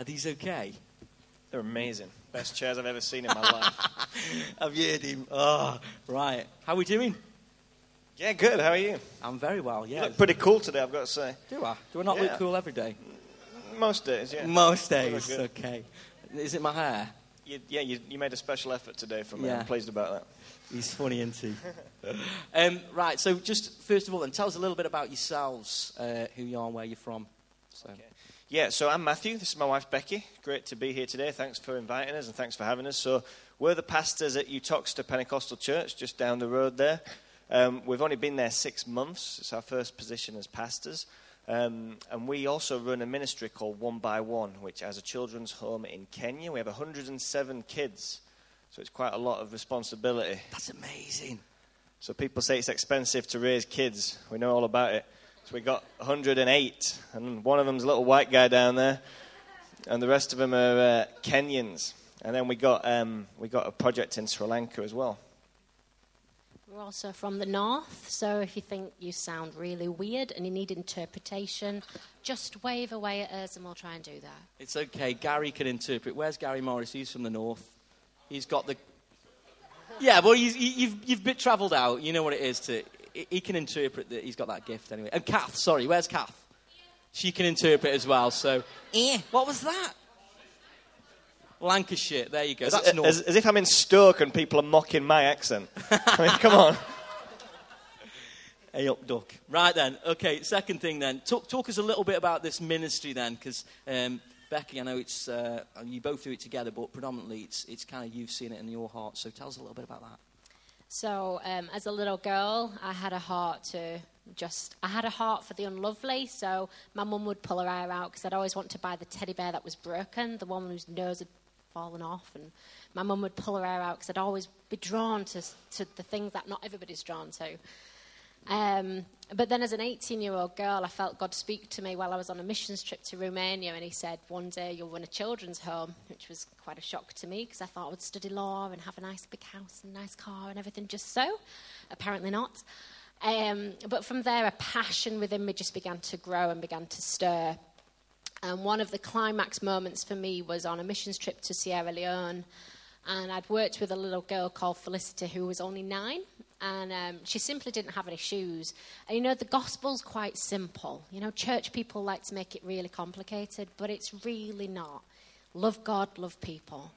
Are these okay? They're amazing. Best chairs I've ever seen in my life. I've heard him. Oh, right. How are we doing? Yeah, good. How are you? I'm very well, yeah. You look pretty cool today, I've got to say. Do I? Do I not look cool every day? Most days, yeah. Most days, okay. Is it my hair? You made a special effort today for me. Yeah. I'm pleased about that. He's funny, isn't he? Right, so just first of all, then, tell us a little bit about yourselves, who you are and where you're from. So. Okay. Yeah, so I'm Matthew. This is my wife, Becky. Great to be here today. Thanks for inviting us and thanks for having us. So we're the pastors at Uttoxeter Pentecostal Church, just down the road there. We've only been there 6 months. It's our first position as pastors. And we also run a ministry called One by One, which has a children's home in Kenya. We have 107 kids, so it's quite a lot of responsibility. That's amazing. So people say it's expensive to raise kids. We know all about it. So we got 108, and one of them's a little white guy down there, and the rest of them are Kenyans. And then we got a project in Sri Lanka as well. We're also from the north, so if you think you sound really weird and you need interpretation, just wave away at us and we'll try and do that. It's okay, Gary can interpret. Where's Gary Morris? He's from the north. He's got the... Yeah, well, you've bit travelled out. You know what it is to... He can interpret that. He's got that gift anyway. And Kath, sorry, where's Kath? She can interpret as well, so... What was that? Lancashire, there you go. That's north. As if I'm in Stoke and people are mocking my accent. I mean, come on. Hey up, duck. Right then, okay, second thing then. Talk us a little bit about this ministry then, because Becky, I know it's, you both do it together, but predominantly it's kind of you've seen it in your heart, so tell us a little bit about that. So, as a little girl, I had a heart for the unlovely, so my mum would pull her hair out because I'd always want to buy the teddy bear that was broken, the one whose nose had fallen off, and my mum would pull her hair out because I'd always be drawn to the things that not everybody's drawn to. But then as an 18-year-old girl, I felt God speak to me while I was on a missions trip to Romania, and he said, one day you'll run a children's home, which was quite a shock to me because I thought I would study law and have a nice big house and a nice car and everything just so. Apparently not. But from there, a passion within me just began to grow and began to stir. And one of the climax moments for me was on a missions trip to Sierra Leone. And I'd worked with a little girl called Felicity who was only 9. And she simply didn't have any shoes. And, you know, the gospel's quite simple. You know, church people like to make it really complicated, but it's really not. Love God, love people.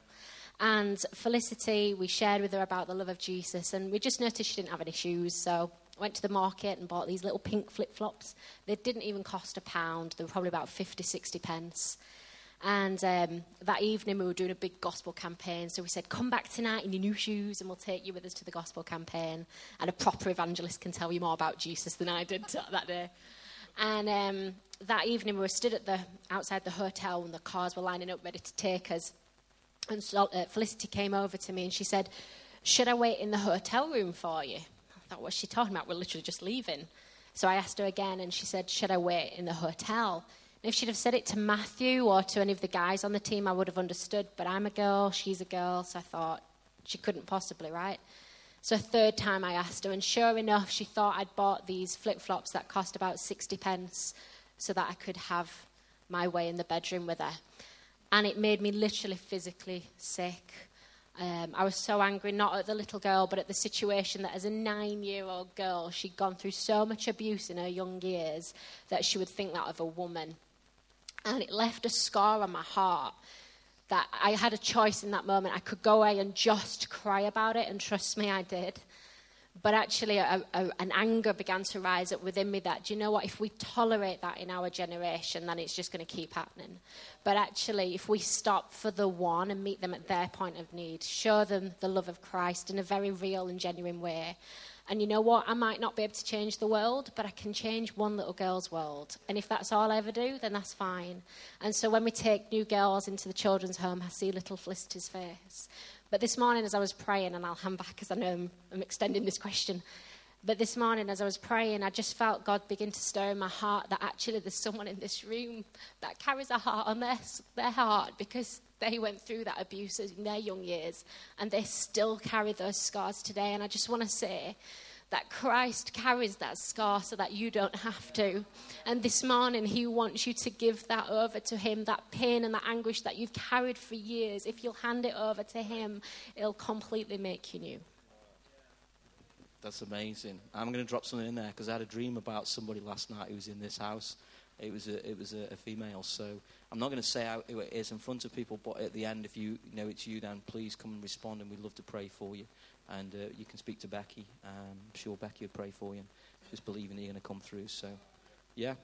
And Felicity, we shared with her about the love of Jesus. And we just noticed she didn't have any shoes, so... went to the market and bought these little pink flip-flops. They didn't even cost £1. They were probably about 50, 60 pence. And that evening we were doing a big gospel campaign. So we said, come back tonight in your new shoes and we'll take you with us to the gospel campaign. And a proper evangelist can tell you more about Jesus than I did that day. And that evening we were stood at outside the hotel and the cars were lining up ready to take us. And so, Felicity came over to me and she said, should I wait in the hotel room for you? What's she talking about? We're literally just leaving. So I asked her again, and she said, should I wait in the hotel? And if she'd have said it to Matthew or to any of the guys on the team, I would have understood. But I'm a girl, she's a girl, so I thought she couldn't possibly, right? So a third time I asked her, and sure enough, she thought I'd bought these flip-flops that cost about 60 pence so that I could have my way in the bedroom with her. And it made me literally physically sick. I was so angry, not at the little girl, but at the situation that as a 9-year-old girl, she'd gone through so much abuse in her young years that she would think that of a woman. And it left a scar on my heart that I had a choice in that moment. I could go away and just cry about it, and trust me, I did. But actually, an anger began to rise up within me that, do you know what, if we tolerate that in our generation, then it's just going to keep happening. But actually, if we stop for the one and meet them at their point of need, show them the love of Christ in a very real and genuine way. And you know what, I might not be able to change the world, but I can change one little girl's world. And if that's all I ever do, then that's fine. And so when we take new girls into the children's home, I see little Felicity's face. But this morning as I was praying, and I'll hand back because I know I'm extending this question. But this morning as I was praying, I just felt God begin to stir in my heart that actually there's someone in this room that carries a heart on their heart because they went through that abuse in their young years and they still carry those scars today. And I just want to say that Christ carries that scar so that you don't have to. And this morning, he wants you to give that over to him, that pain and that anguish that you've carried for years. If you'll hand it over to him, it'll completely make you new. That's amazing. I'm going to drop something in there because I had a dream about somebody last night who was in this house. It was a female, so I'm not going to say who it is in front of people, but at the end, if you know it's you, then please come and respond, and we'd love to pray for you. And you can speak to Becky. I'm sure Becky would pray for you. And just believing that you're going to come through. So, yeah. Do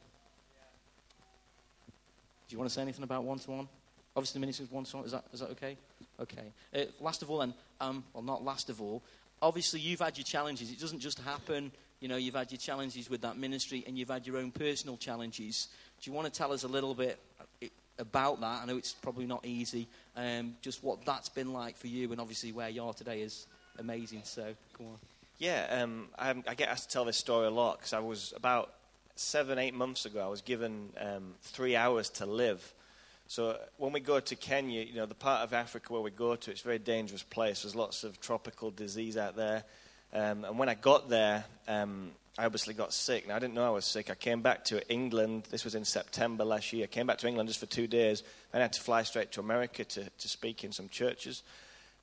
you want to say anything about one-to-one? Obviously, the ministry is one-to-one. Is that okay? Okay. Last of all, then. Well, not last of all. Obviously, you've had your challenges. It doesn't just happen. You know, you've had your challenges with that ministry, and you've had your own personal challenges. Do you want to tell us a little bit about that? I know it's probably not easy. Just what that's been like for you, and obviously where you are today is amazing. So, come on. Yeah, I get asked to tell this story a lot because I was about 7-8 months ago. I was given 3 hours to live. So when we go to Kenya, you know, the part of Africa where we go to, it's a very dangerous place. There's lots of tropical disease out there. And when I got there, I obviously got sick. Now, I didn't know I was sick. I came back to England. This was in September last year. I came back to England just for 2 days. Then I had to fly straight to America to speak in some churches.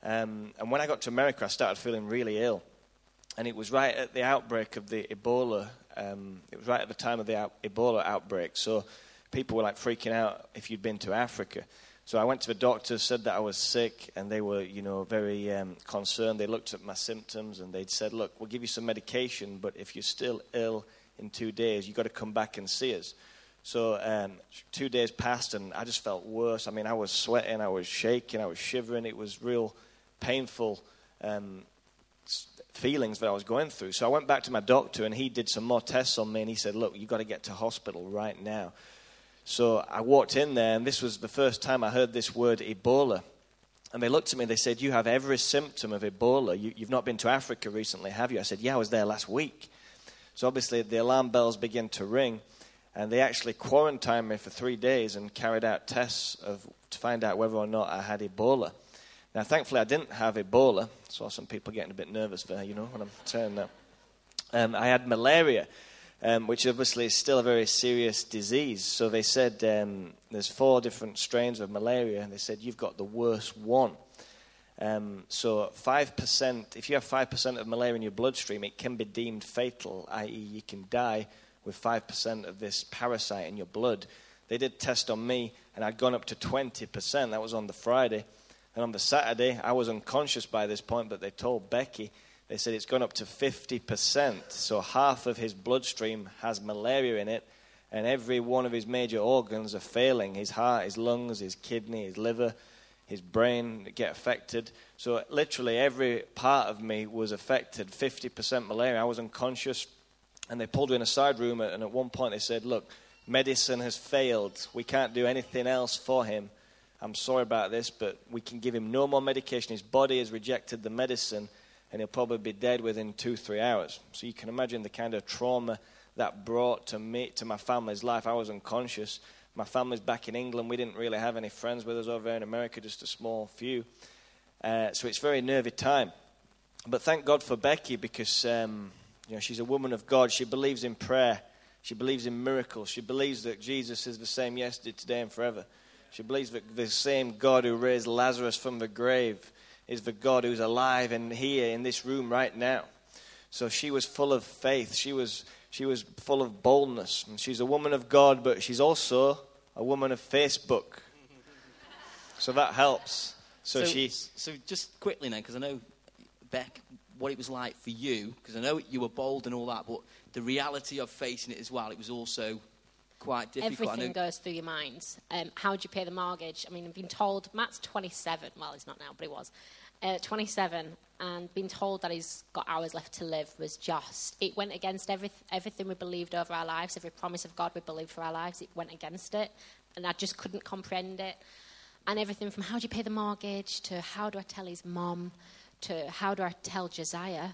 And when I got to America, I started feeling really ill. And it was right at the outbreak of the Ebola. It was right at the time of the Ebola outbreak. So people were like freaking out if you'd been to Africa. So I went to the doctor, said that I was sick, and they were, you know, very concerned. They looked at my symptoms, and they'd said, look, we'll give you some medication, but if you're still ill in 2 days, you've got to come back and see us. So 2 days passed, and I just felt worse. I mean, I was sweating, I was shaking, I was shivering. It was real painful feelings that I was going through. So I went back to my doctor, and he did some more tests on me, and he said, look, you've got to get to hospital right now. So I walked in there, and this was the first time I heard this word Ebola. And they looked at me, and they said, you have every symptom of Ebola. You've not been to Africa recently, have you? I said, yeah, I was there last week. So obviously the alarm bells began to ring, and they actually quarantined me for 3 days and carried out tests to find out whether or not I had Ebola. Now, thankfully, I didn't have Ebola. I saw some people getting a bit nervous there, you know, when I'm saying that. I had malaria. Which obviously is still a very serious disease. So they said there's 4 different strains of malaria, and they said you've got the worst one. So 5%, if you have 5% of malaria in your bloodstream, it can be deemed fatal, i.e. you can die with 5% of this parasite in your blood. They did test on me, and I'd gone up to 20%. That was on the Friday. And on the Saturday, I was unconscious by this point, but they told Becky, they said it's gone up to 50%, so half of his bloodstream has malaria in it, and every one of his major organs are failing. His heart, his lungs, his kidney, his liver, his brain get affected. So literally every part of me was affected, 50% malaria. I was unconscious, and they pulled me in a side room, and at one point they said, look, medicine has failed. We can't do anything else for him. I'm sorry about this, but we can give him no more medication. His body has rejected the medicine, and he'll probably be dead within 2-3 hours. So you can imagine the kind of trauma that brought to me, to my family's life. I was unconscious. My family's back in England. We didn't really have any friends with us over there in America, just a small few. So it's a very nervy time. But thank God for Becky because, you know, she's a woman of God. She believes in prayer. She believes in miracles. She believes that Jesus is the same yesterday, today, and forever. She believes that the same God who raised Lazarus from the grave is the God who's alive and here in this room right now. So she was full of faith. She was full of boldness. And she's a woman of God, but she's also a woman of Facebook. So that helps. So just quickly now, because I know, Beck, what it was like for you, because I know you were bold and all that, but the reality of facing it as well, it was also quite difficult. Everything goes through your mind. How do you pay the mortgage? I mean, I've been told Matt's 27. Well, he's not now, but he was 27, and being told that he's got hours left to live was just, it went against everything we believed over our lives, every promise of God we believed for our lives. It went against it, and I just couldn't comprehend it. And everything from how do you pay the mortgage to how do I tell his mom to how do I tell Josiah.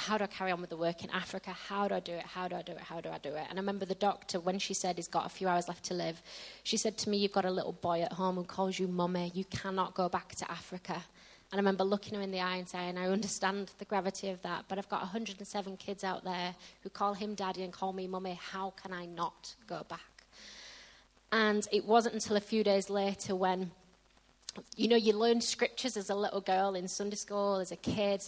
How do I carry on with the work in Africa? How do I do it? How do I do it? How do I do it? And I remember the doctor, when she said he's got a few hours left to live, she said to me, you've got a little boy at home who calls you mummy. You cannot go back to Africa. And I remember looking her in the eye and saying, I understand the gravity of that, but I've got 107 kids out there who call him daddy and call me mummy. How can I not go back? And it wasn't until a few days later when, you know, you learn scriptures as a little girl in Sunday school, as a kid,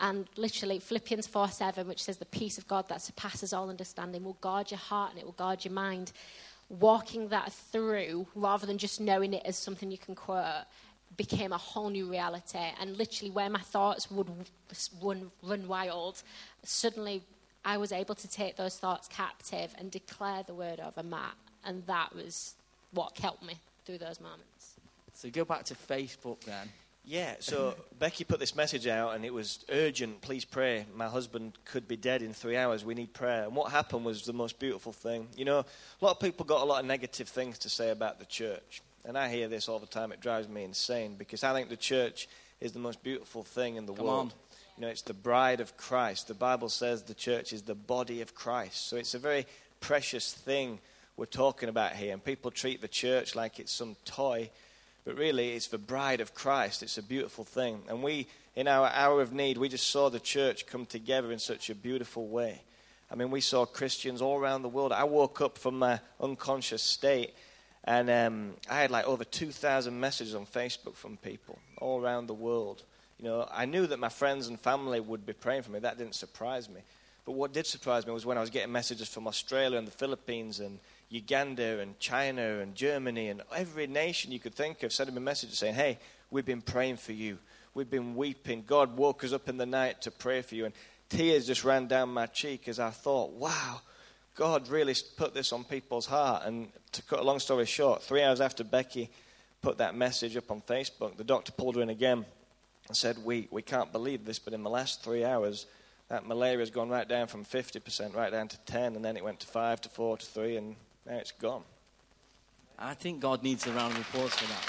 and literally Philippians 4:7, which says the peace of God that surpasses all understanding will guard your heart and it will guard your mind. Walking that through, rather than just knowing it as something you can quote, became a whole new reality. And literally where my thoughts would run wild, suddenly I was able to take those thoughts captive and declare the word over Matt. And that was what helped me through those moments. So go back to Facebook then. Yeah, so Becky put this message out and it was urgent, please pray. My husband could be dead in 3 hours. We need prayer. And what happened was the most beautiful thing. You know, a lot of people got a lot of negative things to say about the church. And I hear this all the time. It drives me insane because I think the church is the most beautiful thing in the world. You know, it's the bride of Christ. The Bible says the church is the body of Christ. So it's a very precious thing we're talking about here, and people treat the church like it's some toy, but really it's the bride of Christ. It's a beautiful thing, and we, in our hour of need, we just saw the church come together in such a beautiful way. I mean, we saw Christians all around the world. I woke up from my unconscious state, and I had like over 2,000 messages on Facebook from people all around the world. You know, I knew that my friends and family would be praying for me. That didn't surprise me. But what did surprise me was when I was getting messages from Australia and the Philippines and Uganda and China and Germany and every nation you could think of sending me messages saying, hey, we've been praying for you. We've been weeping. God woke us up in the night to pray for you. And tears just ran down my cheek as I thought, wow, God really put this on people's heart. And to cut a long story short, 3 hours after Becky put that message up on Facebook, the doctor pulled her in again and said, we can't believe this, but in the last 3 hours, that malaria has gone right down from 50% right down to 10, and then it went to 5 to 4 to 3, and now it's gone. I think God needs a round of applause for that.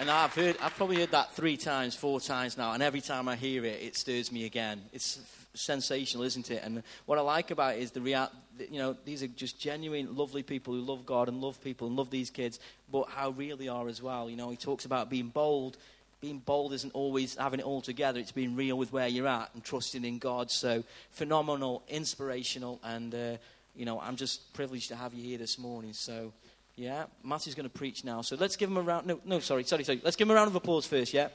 And I've probably heard that 3 times, 4 times now, and every time I hear it, it stirs me again. It's sensational, isn't it? And what I like about it is the you know, these are just genuine, lovely people who love God and love people and love these kids, but how real they are as well. You know, he talks about being bold. Being bold isn't always having it all together. It's being real with where you're at and trusting in God. So phenomenal, inspirational, and, you know, I'm just privileged to have you here this morning. So, yeah, Matthew's going to preach now. So let's give him a round. No, sorry. Let's give him a round of applause first, yeah?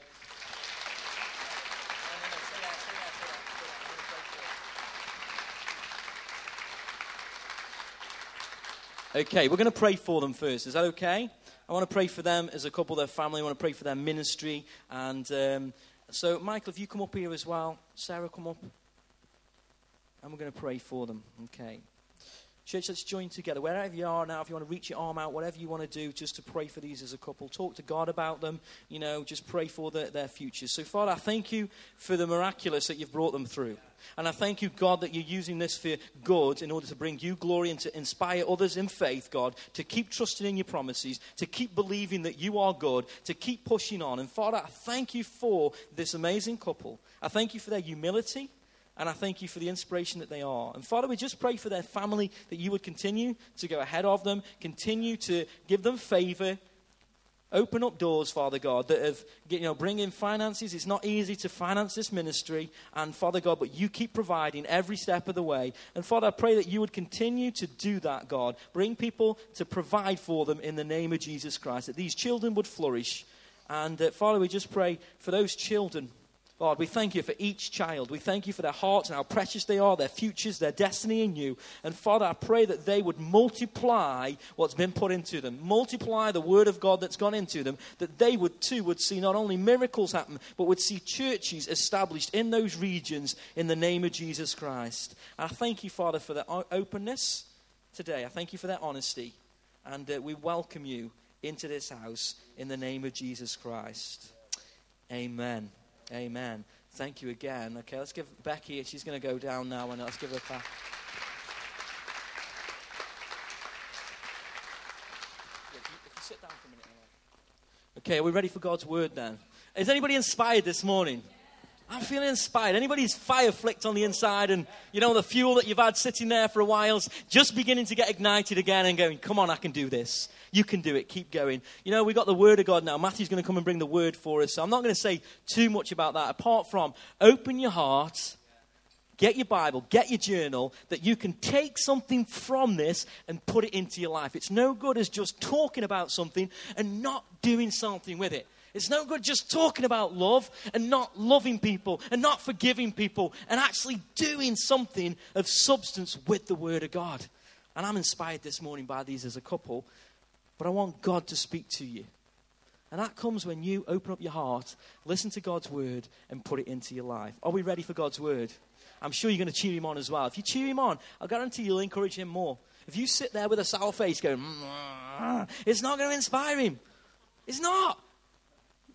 Okay, we're going to pray for them first. Is that okay? I want to pray for them as a couple, their family. I want to pray for their ministry. And so, Michael, if you come up here as well. Sarah, come up. And we're going to pray for them. Okay. Church, let's join together. Wherever you are now, if you want to reach your arm out, whatever you want to do, just to pray for these as a couple. Talk to God about them. You know, just pray for their future. So, Father, I thank you for the miraculous that you've brought them through. And I thank you, God, that you're using this for good in order to bring you glory and to inspire others in faith, God, to keep trusting in your promises, to keep believing that you are good, to keep pushing on. And, Father, I thank you for this amazing couple. I thank you for their humility. And I thank you for the inspiration that they are. And, Father, we just pray for their family that you would continue to go ahead of them, continue to give them favor, open up doors, Father God, that have, you know, bring in finances. It's not easy to finance this ministry. And, Father God, but you keep providing every step of the way. And, Father, I pray that you would continue to do that, God. Bring people to provide for them in the name of Jesus Christ, that these children would flourish. And, Father, we just pray for those children. Lord, we thank you for each child. We thank you for their hearts and how precious they are, their futures, their destiny in you. And, Father, I pray that they would multiply what's been put into them, multiply the word of God that's gone into them, that they would too would see not only miracles happen, but would see churches established in those regions in the name of Jesus Christ. And I thank you, Father, for their openness today. I thank you for their honesty. And we welcome you into this house in the name of Jesus Christ. Amen. Amen. Thank you again. Okay, let's give Becky, she's going to go down now, and let's give her a clap. Okay, are we ready for God's word then? Is anybody inspired this morning? I'm feeling inspired. Anybody's fire flicked on the inside and, you know, the fuel that you've had sitting there for a while's just beginning to get ignited again and going, come on, I can do this. You can do it. Keep going. You know, we got the Word of God now. Matthew's going to come and bring the Word for us. So I'm not going to say too much about that apart from open your heart, get your Bible, get your journal, that you can take something from this and put it into your life. It's no good as just talking about something and not doing something with it. It's no good just talking about love and not loving people and not forgiving people and actually doing something of substance with the Word of God. And I'm inspired this morning by these as a couple, but I want God to speak to you. And that comes when you open up your heart, listen to God's Word, and put it into your life. Are we ready for God's Word? I'm sure you're going to cheer him on as well. If you cheer him on, I guarantee you'll encourage him more. If you sit there with a sour face going, it's not going to inspire him. It's not.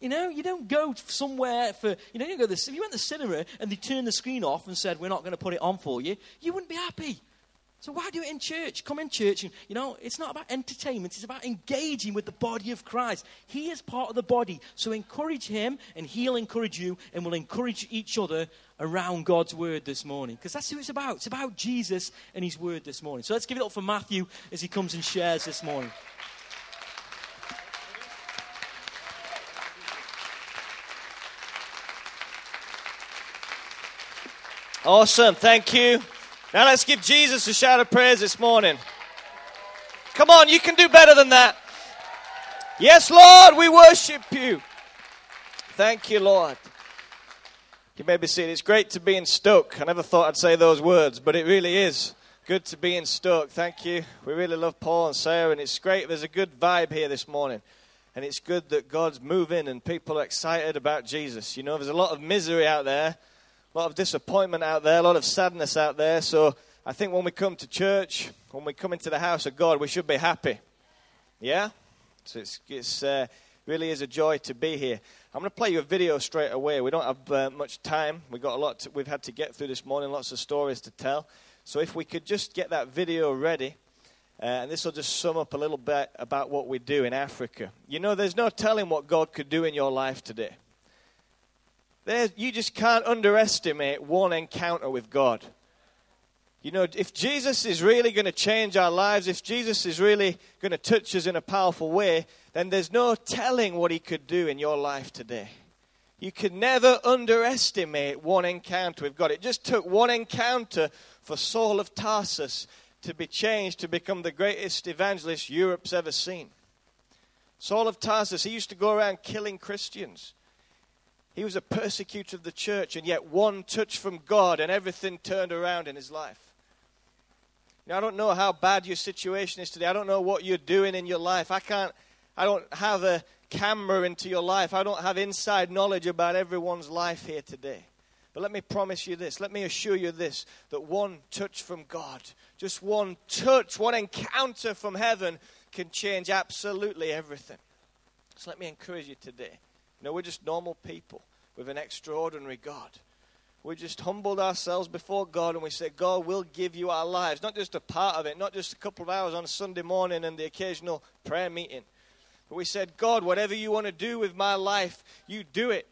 You know, you don't go somewhere for, you know, you go this. If you went to the cinema and they turned the screen off and said, we're not going to put it on for you, you wouldn't be happy. So why do it in church? Come in church and, you know, it's not about entertainment. It's about engaging with the body of Christ. He is part of the body. So encourage him and he'll encourage you and we'll encourage each other around God's Word this morning. Because that's who it's about. It's about Jesus and his Word this morning. So let's give it up for Matthew as he comes and shares this morning. Awesome, thank you. Now let's give Jesus a shout of praise this morning. Come on, you can do better than that. Yes, Lord, we worship you. Thank you, Lord. You may be seated. It's great to be in Stoke. I never thought I'd say those words, but it really is good to be in Stoke. Thank you. We really love Paul and Sarah, and it's great. There's a good vibe here this morning. And it's good that God's moving and people are excited about Jesus. You know, there's a lot of misery out there. A lot of disappointment out there, a lot of sadness out there. So I think when we come to church, when we come into the house of God, we should be happy. Yeah? So it's really is a joy to be here. I'm going to play you a video straight away. We don't have much time. We've had to get through this morning, lots of stories to tell. So if we could just get that video ready, and this will just sum up a little bit about what we do in Africa. You know, there's no telling what God could do in your life today. You just can't underestimate one encounter with God. You know, if Jesus is really going to change our lives, if Jesus is really going to touch us in a powerful way, then there's no telling what he could do in your life today. You can never underestimate one encounter with God. It just took one encounter for Saul of Tarsus to be changed to become the greatest evangelist Europe's ever seen. Saul of Tarsus, he used to go around killing Christians. He was a persecutor of the church, and yet one touch from God and everything turned around in his life. Now, I don't know how bad your situation is today. I don't know what you're doing in your life. I don't have a camera into your life. I don't have inside knowledge about everyone's life here today. But let me promise you this. Let me assure you this, that one touch from God, just one touch, one encounter from heaven can change absolutely everything. So let me encourage you today. No, we're just normal people with an extraordinary God. We just humbled ourselves before God and we said, God, we'll give you our lives. Not just a part of it, not just a couple of hours on a Sunday morning and the occasional prayer meeting. But we said, God, whatever you want to do with my life, you do it.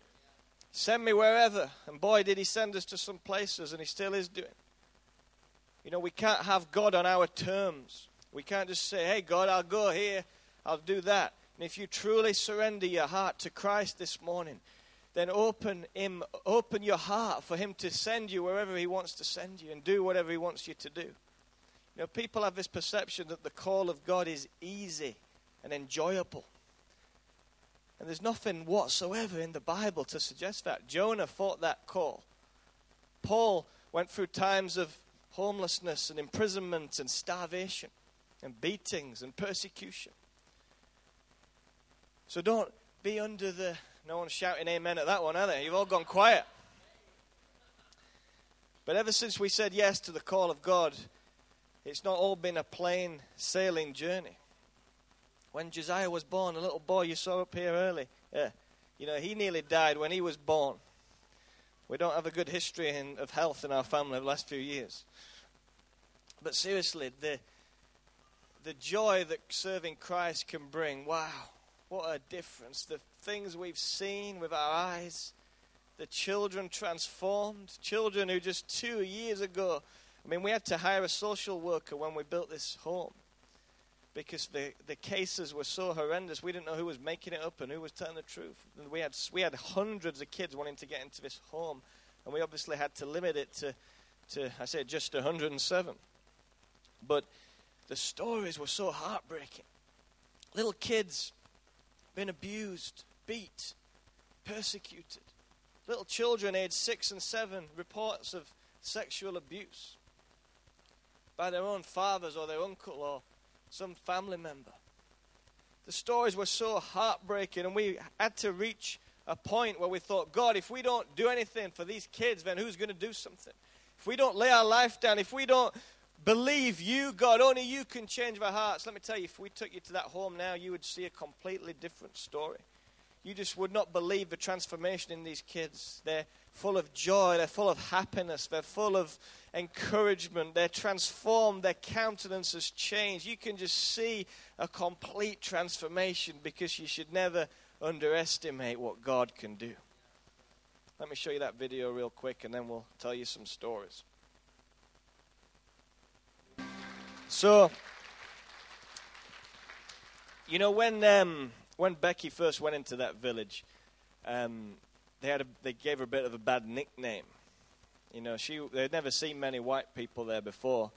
Send me wherever. And boy, did he send us to some places, and he still is doing. You know, we can't have God on our terms. We can't just say, hey, God, I'll go here, I'll do that. And if you truly surrender your heart to Christ this morning, then open your heart for him to send you wherever he wants to send you and do whatever he wants you to do. You know, people have this perception that the call of God is easy and enjoyable. And there's nothing whatsoever in the Bible to suggest that. Jonah fought that call. Paul went through times of homelessness and imprisonment and starvation and beatings and persecution. So don't be under the... No one's shouting amen at that one, are they? You've all gone quiet. But ever since we said yes to the call of God, it's not all been a plain sailing journey. When Josiah was born, a little boy you saw up here early, you know, he nearly died when he was born. We don't have a good history of health in our family the last few years. But seriously, the joy that serving Christ can bring, wow. What a difference. The things we've seen with our eyes, the children transformed, children who just 2 years ago, I mean, we had to hire a social worker when we built this home because the cases were so horrendous. We didn't know who was making it up and who was telling the truth. And we had hundreds of kids wanting to get into this home, and we obviously had to limit it to I say, just 107. But the stories were so heartbreaking. Little kids being abused, beat, persecuted. Little children aged 6 and 7, reports of sexual abuse by their own fathers or their uncle or some family member. The stories were so heartbreaking, and we had to reach a point where we thought, God, if we don't do anything for these kids, then who's going to do something? If we don't lay our life down, if we don't believe you, God, only you can change our hearts. Let me tell you, if we took you to that home now, you would see a completely different story. You just would not believe the transformation in these kids. They're full of joy. They're full of happiness. They're full of encouragement. They're transformed. Their countenance has changed. You can just see a complete transformation, because you should never underestimate what God can do. Let me show you that video real quick, and then we'll tell you some stories. So, you know, when Becky first went into that village, they gave her a bit of a bad nickname. You know, they'd never seen many white people there before,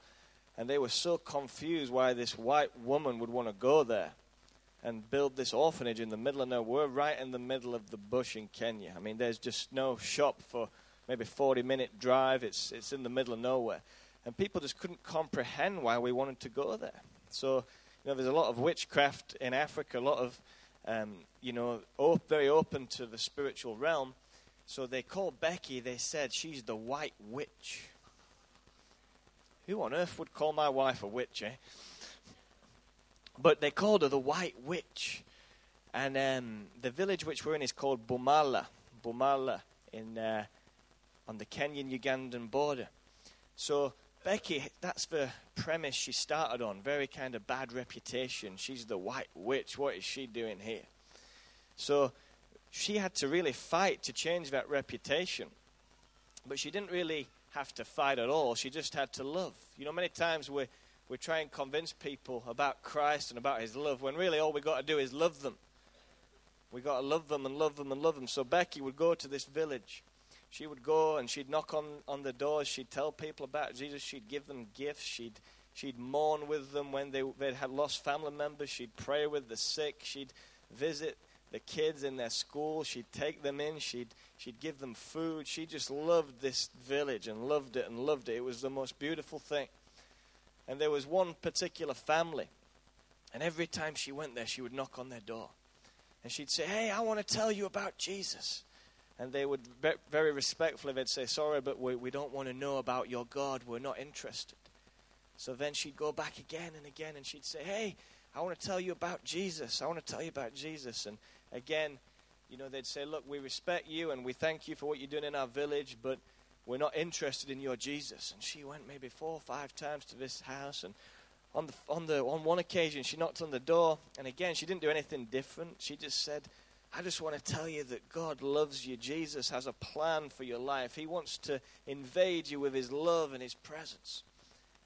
and they were so confused why this white woman would want to go there and build this orphanage in the middle of nowhere. We're right in the middle of the bush in Kenya. I mean, there's just no shop for maybe 40-minute drive. It's in the middle of nowhere. And people just couldn't comprehend why we wanted to go there. So, you know, there's a lot of witchcraft in Africa, a lot of, very open to the spiritual realm. So they called Becky, they said, she's the white witch. Who on earth would call my wife a witch, eh? But they called her the white witch. And the village which we're in is called Bumala, on the Kenyan-Ugandan border. So Becky, that's the premise she started on, very kind of bad reputation. She's the white witch. What is she doing here? So she had to really fight to change that reputation. But she didn't really have to fight at all. She just had to love. You know, many times we try and convince people about Christ and about his love, when really all we got to do is love them. We got to love them and love them and love them. So Becky would go to this village. She would go and she'd knock on the doors. She'd tell people about Jesus. She'd give them gifts. She'd mourn with them when they had lost family members. She'd pray with the sick. She'd visit the kids in their school. She'd take them in. She'd give them food. She just loved this village and loved it and loved it. It was the most beautiful thing. And there was one particular family. And every time she went there, she would knock on their door. And she'd say, hey, I want to tell you about Jesus. And they would very respectfully, they'd say, sorry, but we don't want to know about your God. We're not interested. So then she'd go back again and again, and she'd say, hey, I want to tell you about Jesus. I want to tell you about Jesus. And again, you know, they'd say, look, we respect you and we thank you for what you're doing in our village, but we're not interested in your Jesus. And she went maybe 4 or 5 times to this house, and on one occasion she knocked on the door, and again she didn't do anything different. She just said, I just want to tell you that God loves you. Jesus has a plan for your life. He wants to invade you with his love and his presence.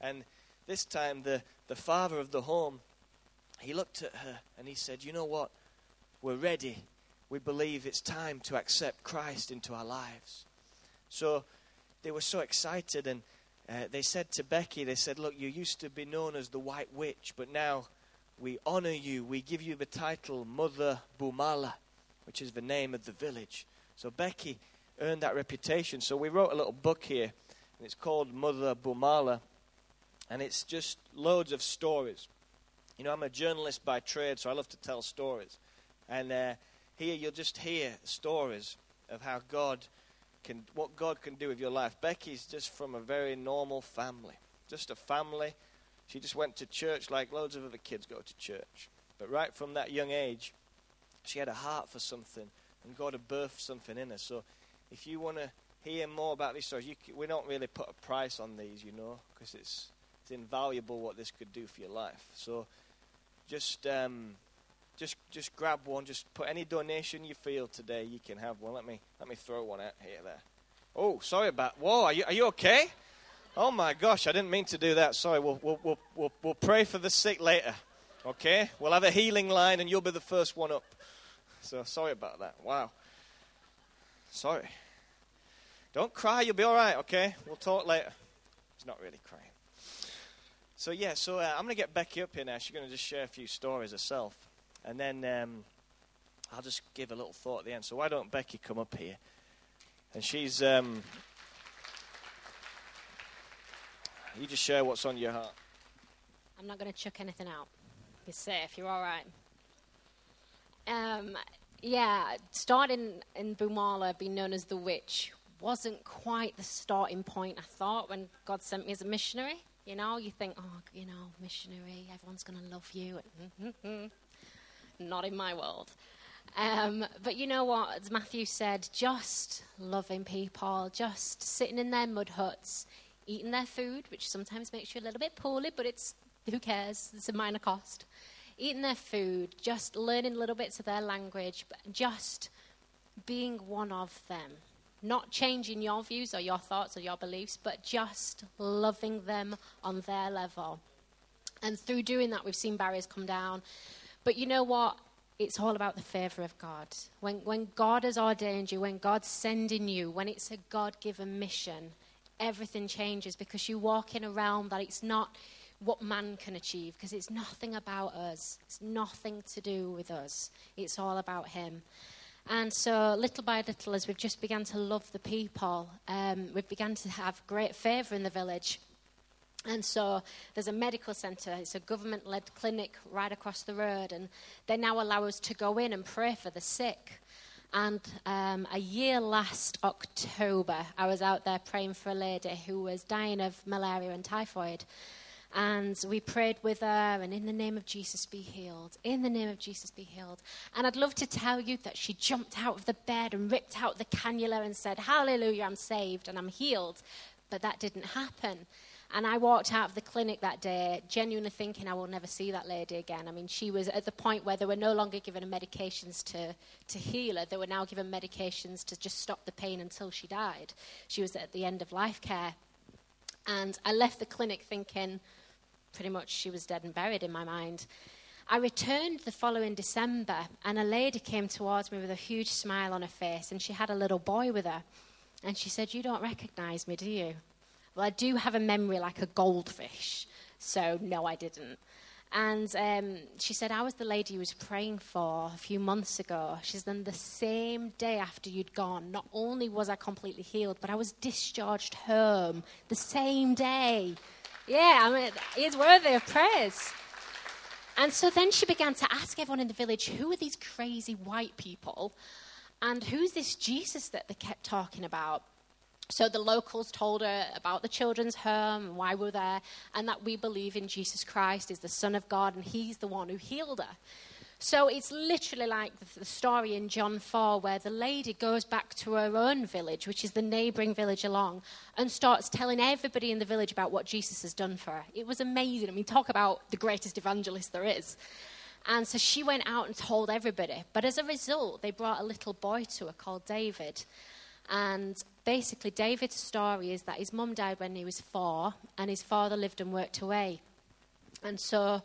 And this time the father of the home, he looked at her and he said, you know what? We're ready. We believe it's time to accept Christ into our lives. So they were so excited, and they said to Becky, they said, look, you used to be known as the White Witch, but now we honor you. We give you the title Mother Bumala, which is the name of the village. So Becky earned that reputation. So we wrote a little book here, and it's called Mother Bumala, and it's just loads of stories. You know, I'm a journalist by trade, so I love to tell stories. And here you'll just hear stories of how what God can do with your life. Becky's just from a very normal family, just a family. She just went to church like loads of other kids go to church. But right from that young age, she had a heart for something, and God had birthed something in her. So if you want to hear more about these stories, we don't really put a price on these, you know, because it's invaluable what this could do for your life. So just Just grab one. Just put any donation you feel today. You can have one. Let me throw one out here there. Oh, sorry about. Whoa, are you okay? Oh my gosh, I didn't mean to do that. Sorry. We'll pray for the sick later. Okay? We'll have a healing line, and you'll be the first one up. So sorry about that. Wow. Sorry. Don't cry. You'll be all right. Okay? We'll talk later. He's not really crying. So yeah. So I'm gonna get Becky up here now. She's gonna just share a few stories herself. And then I'll just give a little thought at the end. So why don't Becky come up here? And she's... you just share what's on your heart. I'm not going to chuck anything out. You're safe. You're all right. Starting in Bumala, being known as the witch, wasn't quite the starting point, I thought, when God sent me as a missionary. You know, you think, missionary, everyone's going to love you. Not in my world. But you know what? As Matthew said, just loving people, just sitting in their mud huts, eating their food, which sometimes makes you a little bit poorly, but it's who cares? It's a minor cost. Eating their food, just learning little bits of their language, but just being one of them. Not changing your views or your thoughts or your beliefs, but just loving them on their level. And through doing that, we've seen barriers come down. But you know what? It's all about the favor of God. When God has ordained you, when God's sending you, when it's a God-given mission, everything changes because you walk in a realm that it's not what man can achieve, because it's nothing about us. It's nothing to do with us. It's all about him. And so little by little, as we've just began to love the people, we've began to have great favor in the village. And so there's a medical centre, it's a government-led clinic right across the road, and they now allow us to go in and pray for the sick. And a year last October, I was out there praying for a lady who was dying of malaria and typhoid. And we prayed with her, and in the name of Jesus, be healed. In the name of Jesus, be healed. And I'd love to tell you that she jumped out of the bed and ripped out the cannula and said, hallelujah, I'm saved and I'm healed. But that didn't happen. And I walked out of the clinic that day genuinely thinking I will never see that lady again. I mean, she was at the point where they were no longer giving her medications to heal her. They were now giving medications to just stop the pain until she died. She was at the end of life care. And I left the clinic thinking pretty much she was dead and buried in my mind. I returned the following December, and a lady came towards me with a huge smile on her face, and she had a little boy with her. And she said, you don't recognize me, do you? Well, I do have a memory like a goldfish, so no, I didn't. And she said, I was the lady you was praying for a few months ago. She said, then the same day after you'd gone, not only was I completely healed, but I was discharged home the same day. Yeah, I mean, it's worthy of praise. And so then she began to ask everyone in the village, who are these crazy white people? And who's this Jesus that they kept talking about? So the locals told her about the children's home and why we're there, and that we believe in Jesus Christ is the Son of God, and he's the one who healed her. So it's literally like the story in John 4 where the lady goes back to her own village, which is the neighbouring village along, and starts telling everybody in the village about what Jesus has done for her. It was amazing. I mean, talk about the greatest evangelist there is. And so she went out and told everybody. But as a result, they brought a little boy to her called David. And basically, David's story is that his mum died when he was 4, and his father lived and worked away. And so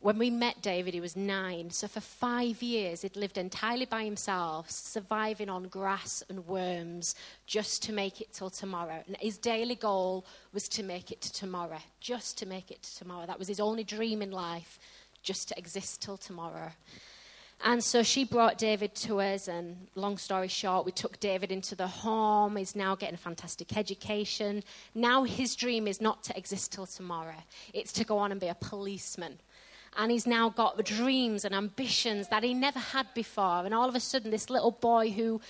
when we met David, he was 9. So for 5 years, he'd lived entirely by himself, surviving on grass and worms just to make it till tomorrow. And his daily goal was to make it to tomorrow, just to make it to tomorrow. That was his only dream in life, just to exist till tomorrow. And so she brought David to us, and long story short, we took David into the home. He's now getting a fantastic education. Now his dream is not to exist till tomorrow. It's to go on and be a policeman. And he's now got dreams and ambitions that he never had before. And all of a sudden, this little boy who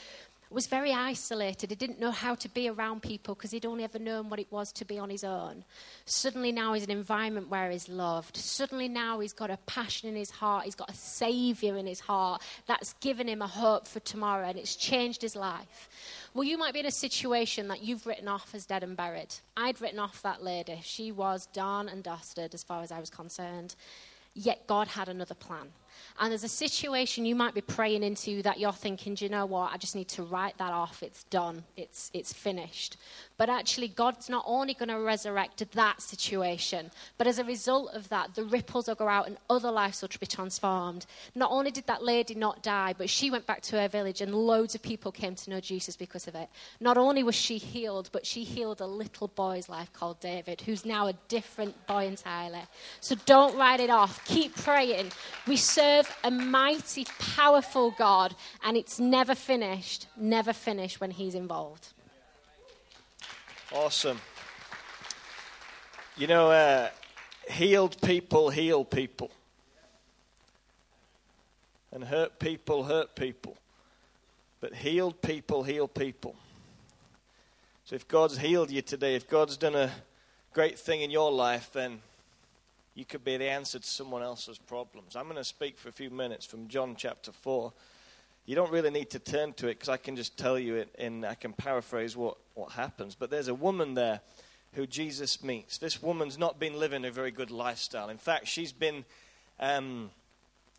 was very isolated, he didn't know how to be around people because he'd only ever known what it was to be on his own. Suddenly now he's in an environment where he's loved. Suddenly now he's got a passion in his heart. He's got a saviour in his heart that's given him a hope for tomorrow, and it's changed his life. Well, you might be in a situation that you've written off as dead and buried. I'd written off that lady. She was done and dusted as far as I was concerned. yet God had another plan. And there's a situation you might be praying into that you're thinking, do you know what, I just need to write that off, it's done, it's finished. But actually, God's not only going to resurrect that situation, but as a result of that, the ripples will go out and other lives will be transformed. Not only did that lady not die, but she went back to her village and loads of people came to know Jesus because of it. Not only was she healed, but she healed a little boy's life called David, who's now a different boy entirely. So don't write it off. Keep praying. We serve a mighty, powerful God, and it's never finished when he's involved. Awesome. You know, healed people heal people. And hurt people hurt people. But healed people heal people. So if God's healed you today, if God's done a great thing in your life, then you could be the answer to someone else's problems. I'm going to speak for a few minutes from John chapter 4. You don't really need to turn to it because I can just tell you it and I can paraphrase what happens. But there's a woman there who Jesus meets. This woman's not been living a very good lifestyle. In fact, she's been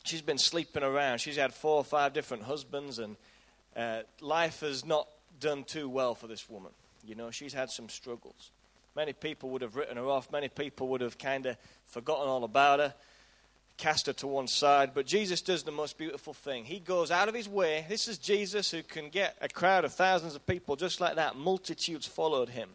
sleeping around. She's had 4 or 5 different husbands, and life has not done too well for this woman. You know, she's had some struggles. Many people would have written her off. Many people would have kind of forgotten all about her, cast her to one side. But Jesus does the most beautiful thing. He goes out of his way. This is Jesus who can get a crowd of thousands of people just like that. Multitudes followed him.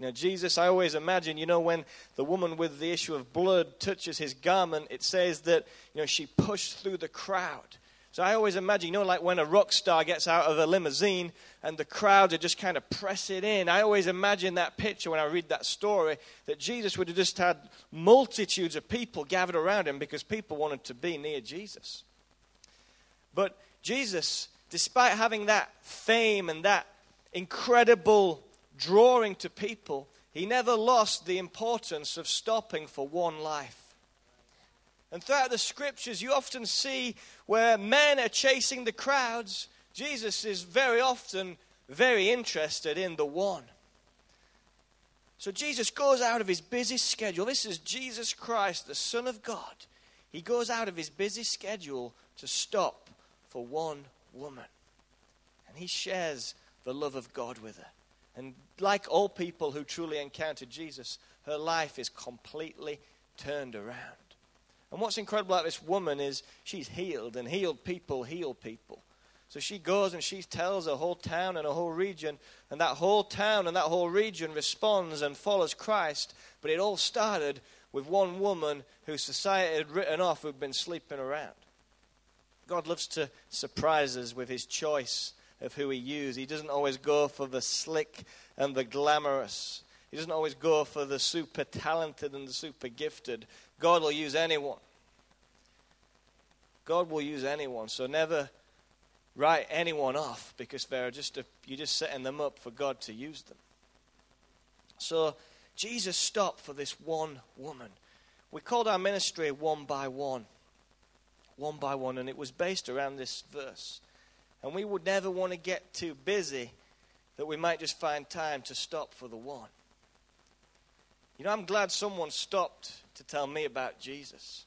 You know, Jesus, I always imagine, you know, when the woman with the issue of blood touches his garment, it says that, you know, she pushed through the crowd. So I always imagine, you know, like when a rock star gets out of a limousine and the crowds are just kind of pressing in. I always imagine that picture when I read that story, that Jesus would have just had multitudes of people gathered around him because people wanted to be near Jesus. But Jesus, despite having that fame and that incredible drawing to people, he never lost the importance of stopping for one life. And throughout the scriptures, you often see where men are chasing the crowds. Jesus is very often very interested in the one. So Jesus goes out of his busy schedule. This is Jesus Christ, the Son of God. He goes out of his busy schedule to stop for one woman. And he shares the love of God with her. And like all people who truly encounter Jesus, her life is completely turned around. And what's incredible about this woman is she's healed, and healed people heal people. So she goes and she tells her whole town and her whole region, and that whole town and that whole region responds and follows Christ. But it all started with one woman whose society had written off, who'd been sleeping around. God loves to surprise us with his choice of who he uses. He doesn't always go for the slick and the glamorous. He doesn't always go for the super talented and the super gifted. God will use anyone. God will use anyone. So never write anyone off, because they're just you're just setting them up for God to use them. So Jesus stopped for this one woman. We called our ministry One by One. One by One, and it was based around this verse. And we would never want to get too busy that we might just find time to stop for the one. You know, I'm glad someone stopped to tell me about Jesus.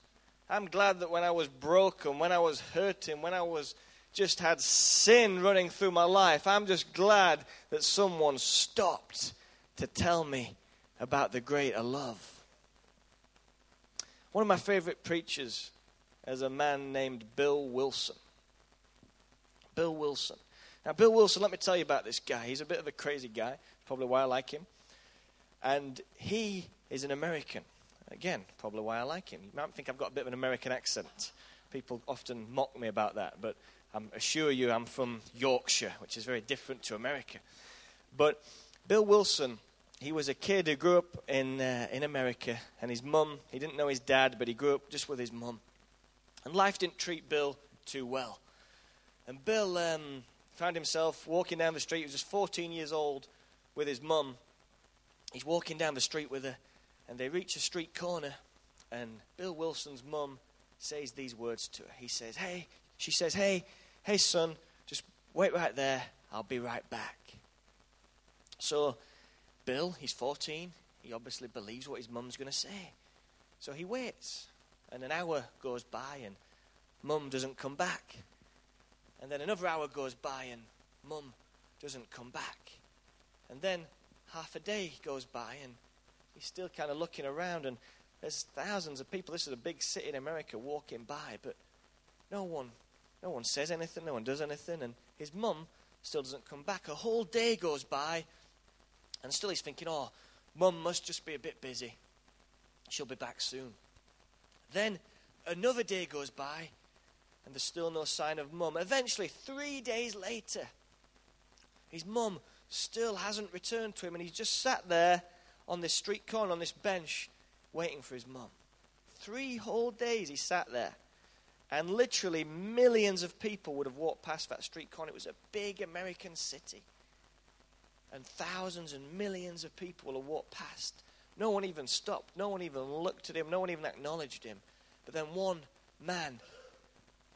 I'm glad that when I was broken, when I was hurting, when I was just had sin running through my life, I'm just glad that someone stopped to tell me about the greater love. One of my favorite preachers is a man named Bill Wilson. Bill Wilson. Now, Bill Wilson, let me tell you about this guy. He's a bit of a crazy guy. Probably why I like him. And he is an American. Again, probably why I like him. You might think I've got a bit of an American accent. People often mock me about that, but I assure you I'm from Yorkshire, which is very different to America. But Bill Wilson, he was a kid who grew up in America, and his mum, he didn't know his dad, but he grew up just with his mum. And life didn't treat Bill too well. And Bill found himself walking down the street. He was just 14 years old with his mum. He's walking down the street with her, and they reach a street corner, and Bill Wilson's mum says these words to her. She says, hey, son, just wait right there. I'll be right back. So Bill, he's 14. He obviously believes what his mum's going to say. So he waits. and an hour goes by and Mum doesn't come back. And then another hour goes by and Mum doesn't come back. And then half a day goes by and he's still kind of looking around, and there's thousands of people. This is a big city in America walking by, but no one says anything, no one does anything, and his mum still doesn't come back. A whole day goes by, and still he's thinking, oh, Mum must just be a bit busy. She'll be back soon. Then another day goes by, and there's still no sign of Mum. Eventually, 3 days later, his mum still hasn't returned to him, and he's just sat there on this street corner, on this bench, waiting for his mum. 3 whole days he sat there, and literally millions of people would have walked past that street corner. It was a big American city, and thousands and millions of people will have walked past. No one even stopped. No one even looked at him. No one even acknowledged him. But then one man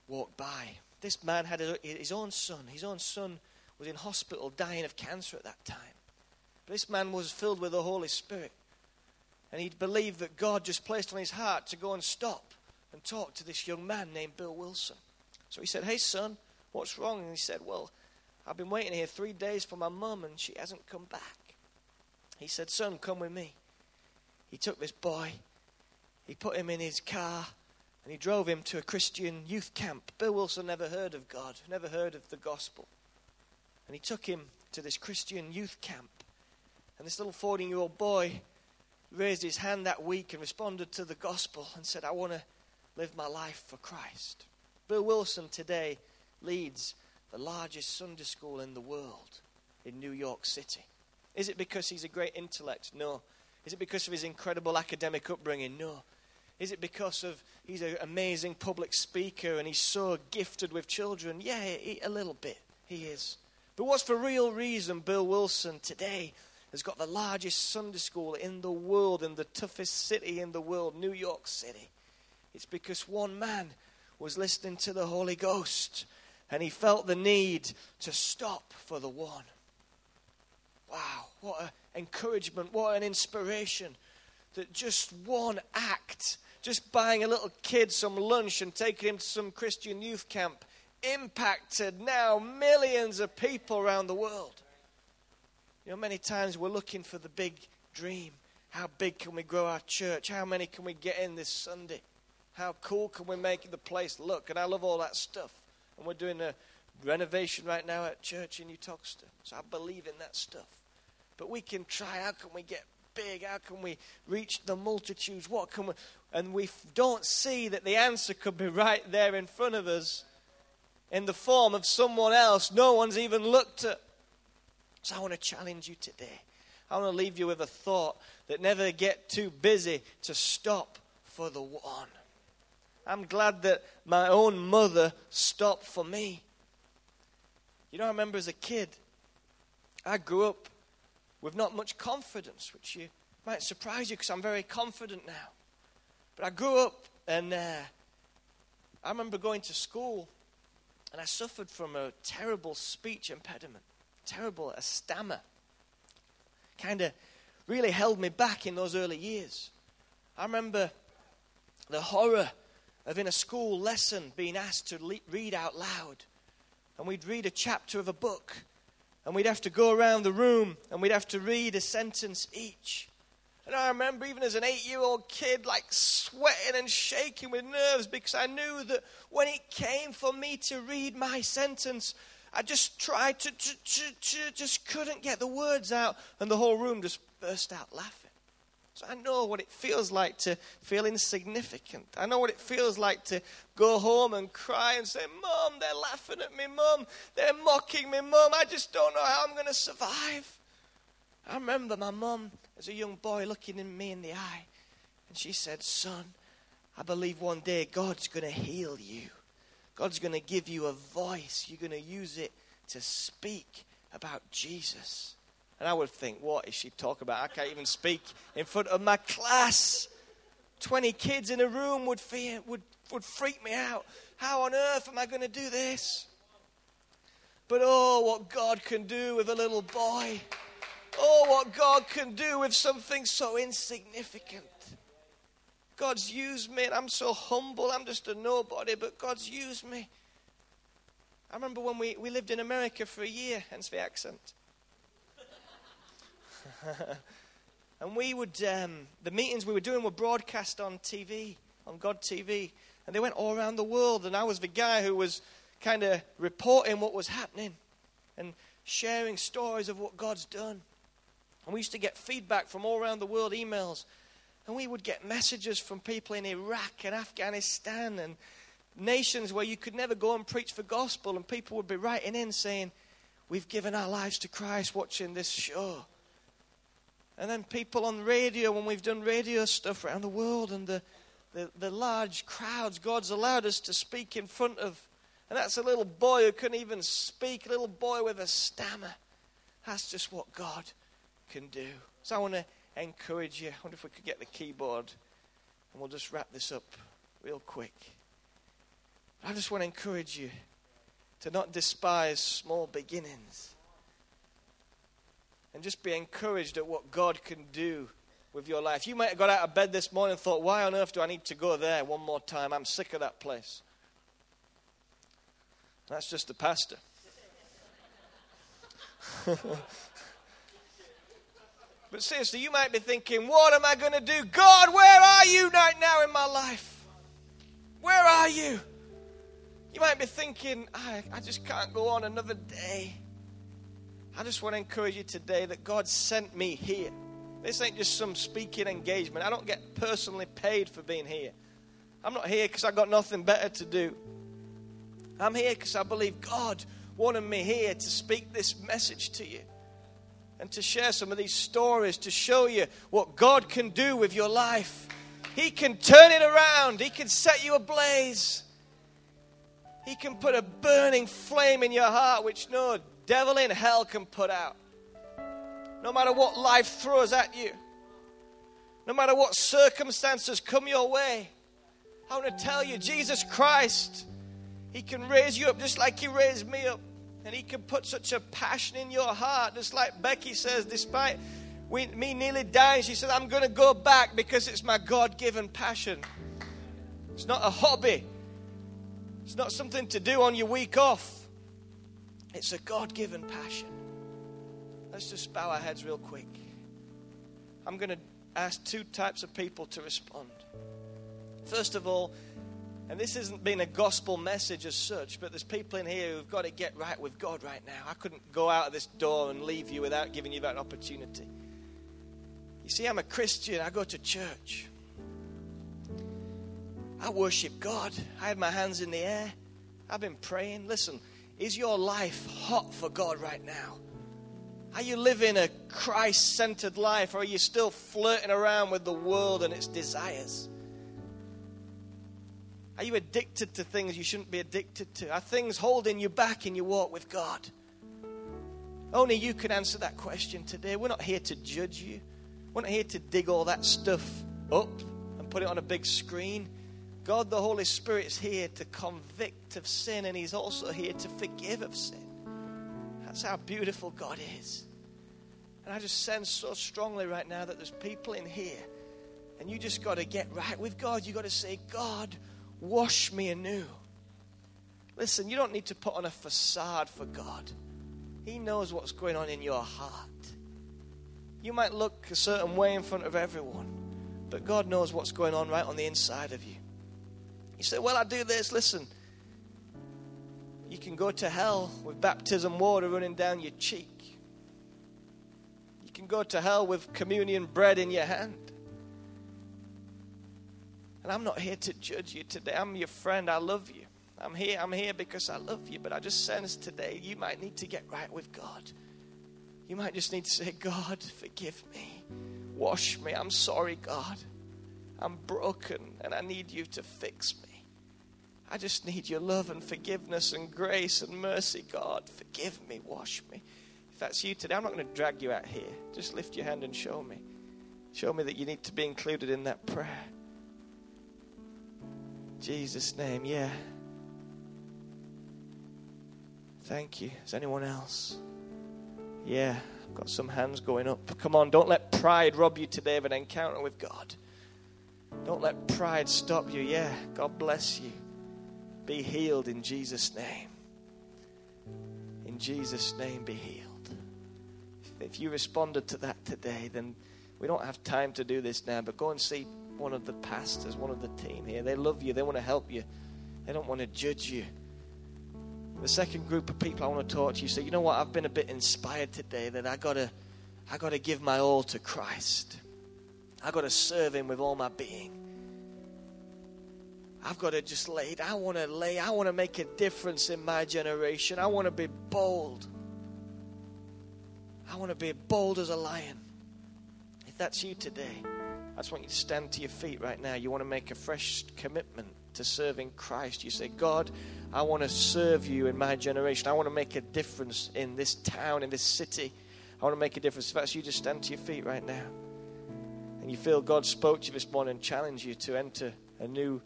walked by. This man had his own son. His own son was in hospital dying of cancer at that time. But this man was filled with the Holy Spirit. And he believed that God just placed on his heart to go and stop and talk to this young man named Bill Wilson. So he said, hey, son, what's wrong? And he said, well, I've been waiting here 3 days for my mum and she hasn't come back. He said, son, come with me. He took this boy, he put him in his car, and he drove him to a Christian youth camp. Bill Wilson never heard of God, never heard of the gospel. And he took him to this Christian youth camp. And this little 14-year-old boy raised his hand that week and responded to the gospel and said, I want to live my life for Christ. Bill Wilson today leads the largest Sunday school in the world in New York City. Is it because he's a great intellect? No. Is it because of his incredible academic upbringing? No. Is it because of he's an amazing public speaker and he's so gifted with children? Yeah, a little bit. He is. But what's the real reason Bill Wilson today has got the largest Sunday school in the world, in the toughest city in the world, New York City? It's because one man was listening to the Holy Ghost and he felt the need to stop for the one. Wow, what an encouragement, what an inspiration, that just one act, just buying a little kid some lunch and taking him to some Christian youth camp, impacted now millions of people around the world. You know, many times we're looking for the big dream. How big can we grow our church? How many can we get in this Sunday? How cool can we make the place look? And I love all that stuff. And we're doing a renovation right now at church in Utoxta. So I believe in that stuff. But we can try. How can we get big? How can we reach the multitudes? What can we? And we don't see that the answer could be right there in front of us in the form of someone else no one's even looked at. So I want to challenge you today. I want to leave you with a thought that never get too busy to stop for the one. I'm glad that my own mother stopped for me. You know, I remember as a kid, I grew up with not much confidence, which you might surprise you because I'm very confident now. But I grew up and I remember going to school and I suffered from a terrible speech impediment, a stammer. Kind of really held me back in those early years. I remember the horror of in a school lesson being asked to read out loud. And we'd read a chapter of a book. And we'd have to go around the room and we'd have to read a sentence each. And I remember even as an 8-year-old kid, like sweating and shaking with nerves because I knew that when it came for me to read my sentence, I just tried to just couldn't get the words out and the whole room just burst out laughing. So I know what it feels like to feel insignificant. I know what it feels like to go home and cry and say, Mom, they're laughing at me, Mom. They're mocking me, Mom. I just don't know how I'm going to survive. I remember my mom as a young boy looking at me in the eye. And she said, son, I believe one day God's going to heal you. God's going to give you a voice. You're going to use it to speak about Jesus. And I would think, what is she talking about? I can't even speak in front of my class. 20 kids in a room would freak me out. How on earth am I going to do this? But oh, what God can do with a little boy. Oh, what God can do with something so insignificant. God's used me, and I'm so humble. I'm just a nobody, but God's used me. I remember when we lived in America for a year, hence the accent. And we would, the meetings we were doing were broadcast on TV, on God TV. And they went all around the world. And I was the guy who was kind of reporting what was happening and sharing stories of what God's done. And we used to get feedback from all around the world, emails. And we would get messages from people in Iraq and Afghanistan and nations where you could never go and preach the gospel. And people would be writing in saying, we've given our lives to Christ watching this show. And then people on radio, when we've done radio stuff around the world, and the large crowds God's allowed us to speak in front of. And that's a little boy who couldn't even speak, a little boy with a stammer. That's just what God can do. So I want to encourage you. I wonder if we could get the keyboard, and we'll just wrap this up real quick. I just want to encourage you to not despise small beginnings. And just be encouraged at what God can do with your life. You might have got out of bed this morning and thought, why on earth do I need to go there one more time? I'm sick of that place. That's just the pastor. But seriously, you might be thinking, what am I going to do? God, where are you right now in my life? Where are you? You might be thinking, I just can't go on another day. I just want to encourage you today that God sent me here. This ain't just some speaking engagement. I don't get personally paid for being here. I'm not here because I got nothing better to do. I'm here because I believe God wanted me here to speak this message to you and to share some of these stories, to show you what God can do with your life. He can turn it around. He can set you ablaze. He can put a burning flame in your heart, which no devil in hell can put out. No matter what life throws at you, no matter what circumstances come your way, I want to tell you, Jesus Christ, He can raise you up just like He raised me up. And He can put such a passion in your heart, just like Becky says, despite me nearly dying, she said, I'm going to go back because it's my God-given passion. It's not a hobby. It's not something to do on your week off. It's a God-given passion. Let's just bow our heads real quick. I'm going to ask two types of people to respond. First of all, and this isn't been a gospel message as such, but there's people in here who've got to get right with God right now. I couldn't go out of this door and leave you without giving you that opportunity. You see, I'm a Christian. I go to church. I worship God. I had my hands in the air. I've been praying. Listen, is your life hot for God right now? Are you living a Christ-centered life, or are you still flirting around with the world and its desires? Are you addicted to things you shouldn't be addicted to? Are things holding you back in your walk with God? Only you can answer that question today. We're not here to judge you. We're not here to dig all that stuff up and put it on a big screen. God, the Holy Spirit, is here to convict of sin, and He's also here to forgive of sin. That's how beautiful God is. And I just sense so strongly right now that there's people in here, and you just got to get right with God. You got to say, God, wash me anew. Listen, you don't need to put on a facade for God. He knows what's going on in your heart. You might look a certain way in front of everyone, but God knows what's going on right on the inside of you. You say, well, I do this. Listen, you can go to hell with baptism water running down your cheek. You can go to hell with communion bread in your hand. And I'm not here to judge you today. I'm your friend. I love you. I'm here because I love you. But I just sense today you might need to get right with God. You might just need to say, God, forgive me. Wash me. I'm sorry, God. I'm broken, and I need you to fix me. I just need your love and forgiveness and grace and mercy. God, forgive me, wash me. If that's you today, I'm not going to drag you out here. Just lift your hand and show me. Show me that you need to be included in that prayer. Jesus' name, yeah. Thank you. Is anyone else? Yeah, I've got some hands going up. Come on, don't let pride rob you today of an encounter with God. Don't let pride stop you. Yeah, God bless you. Be healed in Jesus' name. In Jesus' name, be healed. If you responded to that today, then we don't have time to do this now, but go and see one of the pastors, one of the team here. They love you. They want to help you. They don't want to judge you. The second group of people I want to talk to you, say, you know what, I've been a bit inspired today that I gotta give my all to Christ. I gotta serve him with all my being. I've gotta just I wanna make a difference in my generation. I wanna be bold. I wanna be bold as a lion. If that's you today, I just want you to stand to your feet right now. You want to make a fresh commitment to serving Christ. You say, God, I want to serve you in my generation. I want to make a difference in this town, in this city. I want to make a difference. If that's you, just stand to your feet right now. And you feel God spoke to you this morning and challenged you to enter a new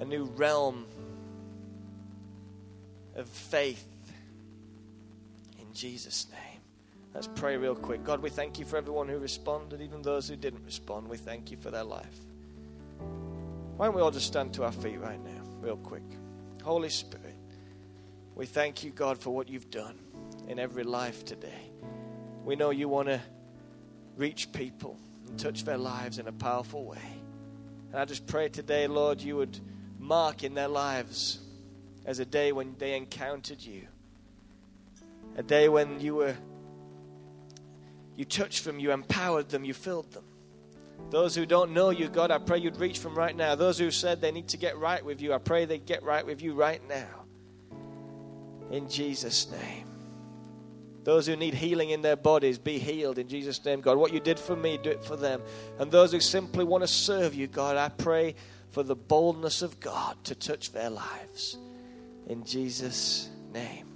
realm of faith in Jesus' name. Let's pray real quick. God, we thank you for everyone who responded, even those who didn't respond. We thank you for their life. Why don't we all just stand to our feet right now, real quick. Holy Spirit, we thank you, God, for what you've done in every life today. We know you want to reach people and touch their lives in a powerful way. And I just pray today, Lord, you would mark in their lives as a day when they encountered you, a day when you touched them, you empowered them, you filled them. Those who don't know you, God, I pray you'd reach them right now. Those who said they need to get right with you, I pray they get right with you right now. In Jesus' name. Those who need healing in their bodies, be healed in Jesus' name, God. What you did for me, do it for them. And those who simply want to serve you, God, I pray for the boldness of God to touch their lives. In Jesus' name.